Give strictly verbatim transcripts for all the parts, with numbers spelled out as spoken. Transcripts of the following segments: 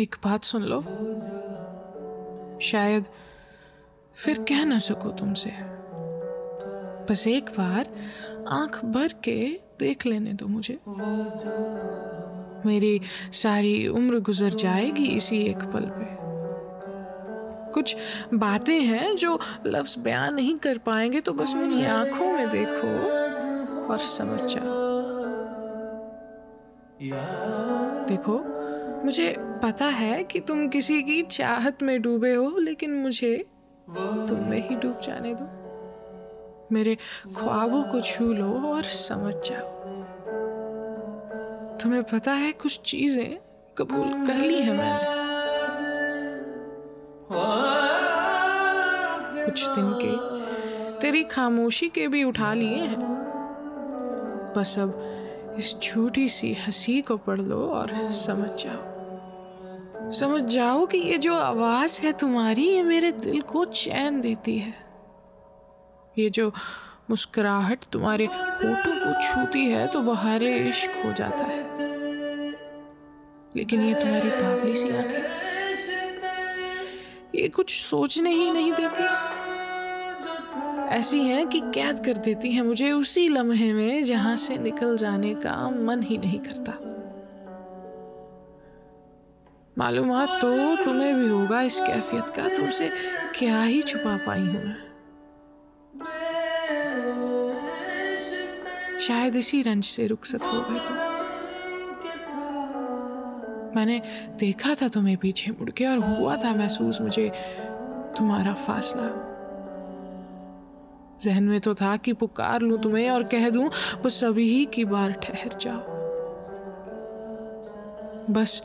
एक बात सुन लो, शायद फिर कह ना सको तुमसे, बस एक बार आंख भर के देख लेने दो मुझे। मेरी सारी उम्र गुजर जाएगी इसी एक पल पे। कुछ बातें हैं जो लफ्ज बयान नहीं कर पाएंगे, तो बस मेरी आंखों में देखो और समझ जाओ। देखो, मुझे पता है कि तुम किसी की चाहत में डूबे हो, लेकिन मुझे तुम में ही डूब जाने दो। मेरे ख्वाबों को छू लो और समझ जाओ। तुम्हें पता है कुछ चीजें कबूल कर ली है मैंने। कुछ दिन के तेरी खामोशी के भी उठा लिए हैं। बस अब इस छोटी सी हंसी को पढ़ लो और समझ जाओ। समझ जाओ कि ये जो आवाज़ है तुम्हारी, ये मेरे दिल को चैन देती है। ये जो मुस्कुराहट तुम्हारे होठों को छूती है तो बहारे इश्क हो जाता है। लेकिन ये तुम्हारी बावली सी आंखें, ये कुछ सोचने ही नहीं देती। ऐसी हैं कि कैद कर देती हैं मुझे उसी लम्हे में जहां से निकल जाने का मन ही नहीं करता। मालूम तो तुम्हें भी होगा इस कैफियत का, तुमसे क्या ही छुपा पाई हूं मैं। शायद इसी रंज से रुखसत हो गए तुम। मैंने देखा था तुम्हें पीछे मुड़के, और हुआ था महसूस मुझे तुम्हारा फासला। जहन में तो था कि पुकार लूं तुम्हें और कह दूं, बस अभी ही की बार ठहर जाओ। बस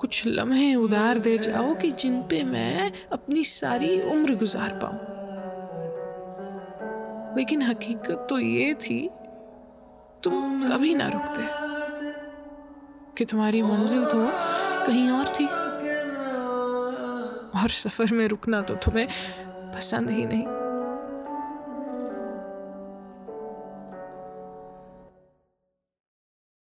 कुछ लम्हे उधार दे जाओ कि जिन पे मैं अपनी सारी उम्र गुजार पाऊं। लेकिन हकीकत तो ये थी तुम कभी ना रुकते, कि तुम्हारी मंजिल तो कहीं और थी, और सफर में रुकना तो तुम्हें पसंद ही नहीं।